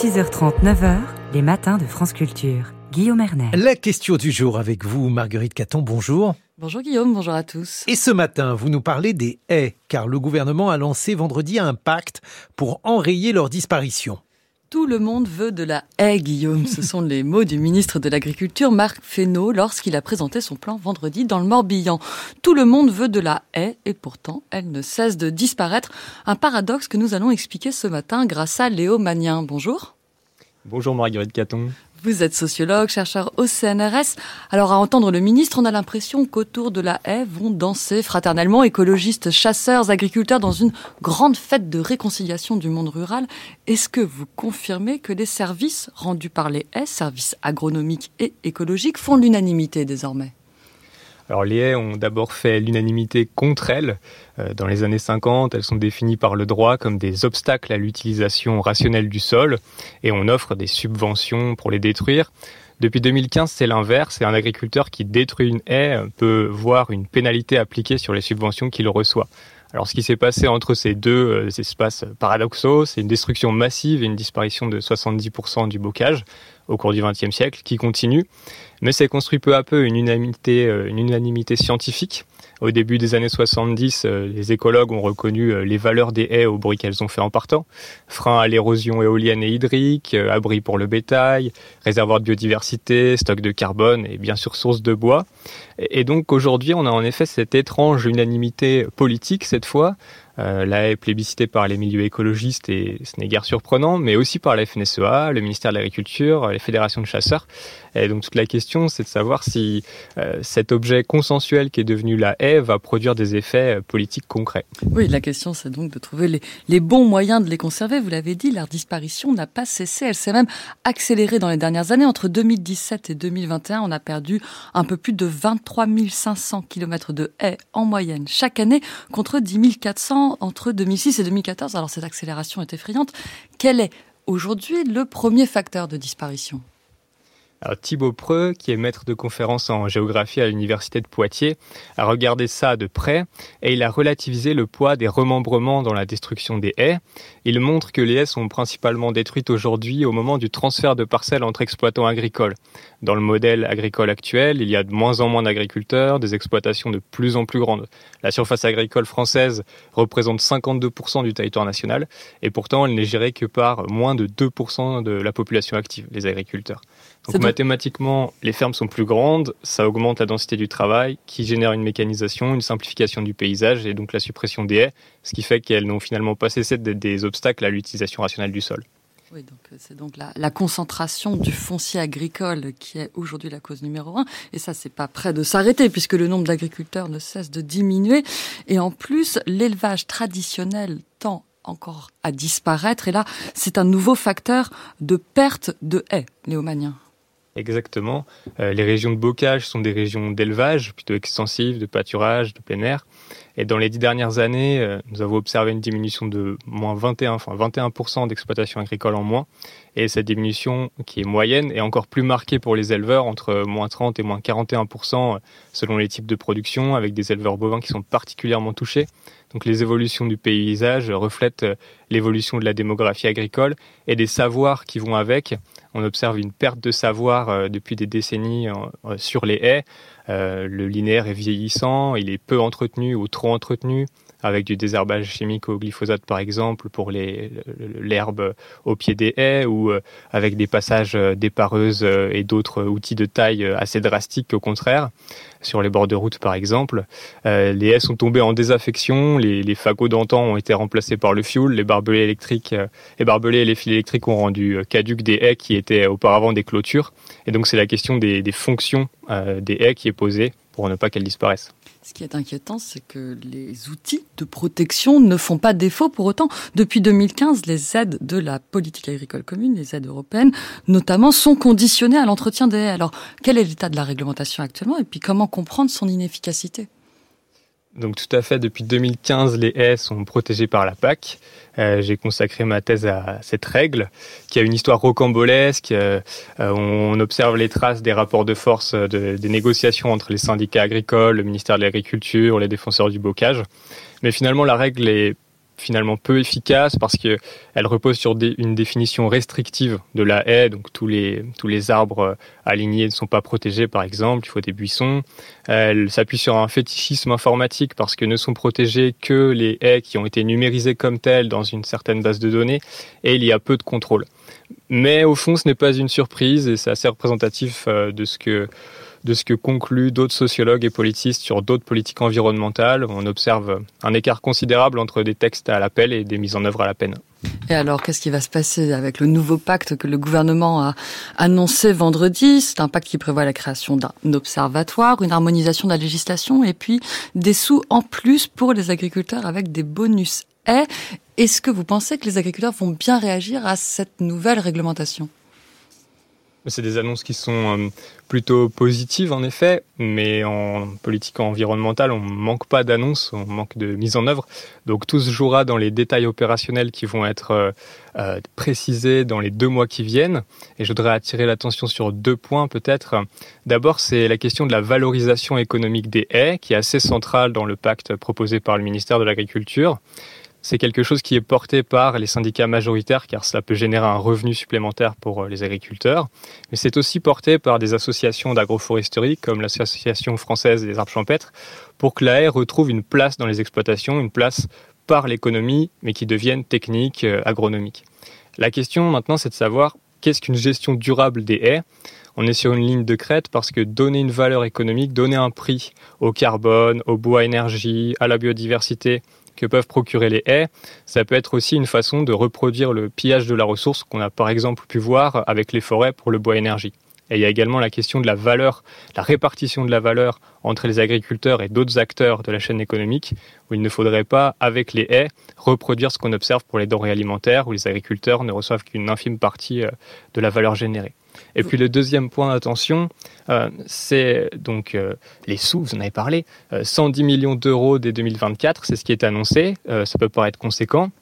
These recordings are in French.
6h30, 9h, les matins de France Culture. Guillaume Ernais. La question du jour avec vous, Marguerite Catton, bonjour. Bonjour Guillaume, bonjour à tous. Et ce matin, vous nous parlez des haies, car le gouvernement a lancé vendredi un pacte pour enrayer leur disparition. Tout le monde veut de la haie, Guillaume. Ce sont les mots du ministre de l'Agriculture, Marc Fénaud, lorsqu'il a présenté son plan vendredi dans le Morbihan. Tout le monde veut de la haie et pourtant, elle ne cesse de disparaître. Un paradoxe que nous allons expliquer ce matin grâce à Léo Magnin. Bonjour. Bonjour Marguerite Catton. Vous êtes sociologue, chercheur au CNRS. Alors à entendre le ministre, on a l'impression qu'autour de la haie vont danser fraternellement écologistes, chasseurs, agriculteurs dans une grande fête de réconciliation du monde rural. Est-ce que vous confirmez que les services rendus par les haies, services agronomiques et écologiques, font l'unanimité désormais ? Alors les haies ont d'abord fait l'unanimité contre elles. Dans les années 50, elles sont définies par le droit comme des obstacles à l'utilisation rationnelle du sol et on offre des subventions pour les détruire. Depuis 2015, c'est l'inverse et un agriculteur qui détruit une haie peut voir une pénalité appliquée sur les subventions qu'il reçoit. Alors ce qui s'est passé entre ces deux espaces paradoxaux, c'est une destruction massive et une disparition de 70% du bocage au cours du XXe siècle qui continue. Mais s'est construit peu à peu une unanimité scientifique. Au début des années 70, les écologues ont reconnu les valeurs des haies au bruit qu'elles ont fait en partant. Frein à l'érosion éolienne et hydrique, abri pour le bétail, réservoir de biodiversité, stock de carbone et bien sûr source de bois. Et donc aujourd'hui, on a en effet cette étrange unanimité politique cette fois. La haie est plébiscitée par les milieux écologistes et ce n'est guère surprenant, mais aussi par la FNSEA, le ministère de l'Agriculture, les fédérations de chasseurs. Et donc toute la question, c'est de savoir si cet objet consensuel qui est devenu la haie va produire des effets politiques concrets. Oui, la question, c'est donc de trouver les bons moyens de les conserver. Vous l'avez dit, leur disparition n'a pas cessé. Elle s'est même accélérée dans les dernières années. Entre 2017 et 2021, on a perdu un peu plus de 23 500 km de haies en moyenne chaque année, contre 10 400 entre 2006 et 2014. Alors cette accélération est effrayante. Quel est aujourd'hui le premier facteur de disparition ? Alors, Thibaut Preux, qui est maître de conférence en géographie à l'université de Poitiers, a regardé ça de près et il a relativisé le poids des remembrements dans la destruction des haies. Il montre que les haies sont principalement détruites aujourd'hui au moment du transfert de parcelles entre exploitants agricoles. Dans le modèle agricole actuel, il y a de moins en moins d'agriculteurs, des exploitations de plus en plus grandes. La surface agricole française représente 52% du territoire national et pourtant elle n'est gérée que par moins de 2% de la population active, les agriculteurs. Donc mathématiquement, les fermes sont plus grandes, ça augmente la densité du travail, qui génère une mécanisation, une simplification du paysage et donc la suppression des haies, ce qui fait qu'elles n'ont finalement pas cessé d'être des obstacles à l'utilisation rationnelle du sol. Oui, donc c'est donc la concentration du foncier agricole qui est aujourd'hui la cause numéro 1. Et ça, c'est pas près de s'arrêter puisque le nombre d'agriculteurs ne cesse de diminuer. Et en plus, l'élevage traditionnel tend encore à disparaître. Et là, c'est un nouveau facteur de perte de haies, Léo Magnin. Exactement. Les régions de bocage sont des régions d'élevage, plutôt extensives, de pâturage, de plein air. Et dans les 10 dernières années, nous avons observé une diminution de moins 21% d'exploitation agricole en moins. Et cette diminution, qui est moyenne, est encore plus marquée pour les éleveurs, entre moins 30 et moins 41% selon les types de production, avec des éleveurs bovins qui sont particulièrement touchés. Donc les évolutions du paysage reflètent l'évolution de la démographie agricole et des savoirs qui vont avec. On observe une perte de savoir depuis des décennies sur les haies. Le linéaire est vieillissant, il est peu entretenu ou trop entretenu, avec du désherbage chimique au glyphosate par exemple pour l'herbe au pied des haies ou avec des passages d'épareuses et d'autres outils de taille assez drastiques au contraire. Sur les bords de route par exemple, les haies sont tombées en désaffection, les fagots d'antan ont été remplacés par le fioul, les barbelés et les fils électriques ont rendu caduques des haies qui étaient auparavant des clôtures. Et donc c'est la question des fonctions des haies qui est posée pour ne pas qu'elles disparaissent. Ce qui est inquiétant, c'est que les outils de protection ne font pas défaut pour autant. Depuis 2015, les aides de la politique agricole commune, les aides européennes notamment, sont conditionnées à l'entretien des haies. Alors, quel est l'état de la réglementation actuellement et puis comment comprendre son inefficacité ? Donc tout à fait, depuis 2015, les haies sont protégées par la PAC. J'ai consacré ma thèse à cette règle, qui a une histoire rocambolesque. On observe les traces des rapports de force des négociations entre les syndicats agricoles, le ministère de l'Agriculture, les défenseurs du bocage. Mais finalement, la règle est finalement peu efficace parce qu'elle repose sur une définition restrictive de la haie. Donc tous les arbres alignés ne sont pas protégés, par exemple, il faut des buissons. Elle s'appuie sur un fétichisme informatique parce que ne sont protégées que les haies qui ont été numérisées comme telles dans une certaine base de données et il y a peu de contrôle. Mais au fond, ce n'est pas une surprise et c'est assez représentatif de ce que concluent d'autres sociologues et politistes sur d'autres politiques environnementales. On observe un écart considérable entre des textes à l'appel et des mises en œuvre à la peine. Et alors, qu'est-ce qui va se passer avec le nouveau pacte que le gouvernement a annoncé vendredi ? C'est un pacte qui prévoit la création d'un observatoire, une harmonisation de la législation et puis des sous en plus pour les agriculteurs avec des bonus haies. Est-ce que vous pensez que les agriculteurs vont bien réagir à cette nouvelle réglementation ? C'est des annonces qui sont plutôt positives en effet, mais en politique environnementale, on ne manque pas d'annonces, on manque de mise en œuvre. Donc tout se jouera dans les détails opérationnels qui vont être précisés dans les 2 mois qui viennent. Et je voudrais attirer l'attention sur 2 points peut-être. D'abord, c'est la question de la valorisation économique des haies, qui est assez centrale dans le pacte proposé par le ministère de l'Agriculture. C'est quelque chose qui est porté par les syndicats majoritaires, car cela peut générer un revenu supplémentaire pour les agriculteurs. Mais c'est aussi porté par des associations d'agroforesterie, comme l'Association française des arbres champêtres, pour que la haie retrouve une place dans les exploitations, une place par l'économie, mais qui devienne technique, agronomique. La question maintenant, c'est de savoir qu'est-ce qu'une gestion durable des haies ? On est sur une ligne de crête parce que donner une valeur économique, donner un prix au carbone, au bois énergie, à la biodiversité que peuvent procurer les haies, ça peut être aussi une façon de reproduire le pillage de la ressource qu'on a par exemple pu voir avec les forêts pour le bois énergie. Et il y a également la question de la valeur, la répartition de la valeur entre les agriculteurs et d'autres acteurs de la chaîne économique, où il ne faudrait pas, avec les haies, reproduire ce qu'on observe pour les denrées alimentaires, où les agriculteurs ne reçoivent qu'une infime partie de la valeur générée. Et puis le deuxième point d'attention, c'est donc les sous, vous en avez parlé, 110 millions d'euros dès 2024, c'est ce qui est annoncé, ça peut paraître conséquent,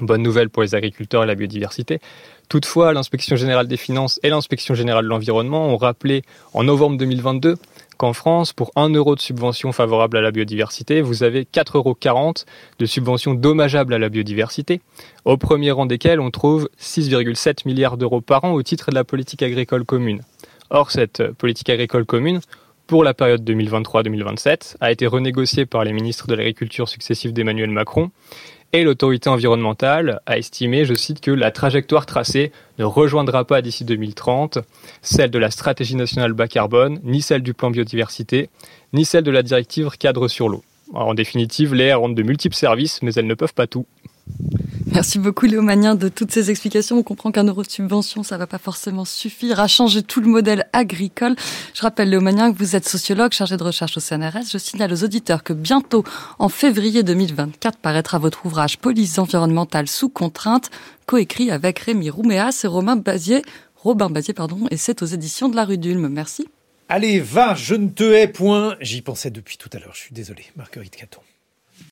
bonne nouvelle pour les agriculteurs et la biodiversité. Toutefois, l'Inspection générale des finances et l'Inspection générale de l'environnement ont rappelé en novembre 2022 qu'en France, pour 1 euro de subvention favorable à la biodiversité, vous avez 4,40 € de subventions dommageables à la biodiversité, au premier rang desquelles on trouve 6,7 milliards d'euros par an au titre de la politique agricole commune. Or, cette politique agricole commune, pour la période 2023-2027, a été renégociée par les ministres de l'Agriculture successifs d'Emmanuel Macron, et l'autorité environnementale a estimé, je cite, que la trajectoire tracée ne rejoindra pas d'ici 2030 celle de la stratégie nationale bas carbone, ni celle du plan biodiversité, ni celle de la directive cadre sur l'eau. Alors, en définitive, les haies rendent de multiples services, mais elles ne peuvent pas tout. Merci beaucoup Léo Magnin de toutes ces explications. On comprend qu'1 euro de subvention, ça ne va pas forcément suffire à changer tout le modèle agricole. Je rappelle Léo Magnin que vous êtes sociologue chargé de recherche au CNRS. Je signale aux auditeurs que bientôt, en février 2024, paraîtra votre ouvrage Police environnementale sous contrainte, coécrit avec Rémi Rouméas et Robin Bazier, et c'est aux éditions de la Rue d'Ulm. Merci. Allez, va, je ne te hais point. J'y pensais depuis tout à l'heure, je suis désolé. Marguerite Catton.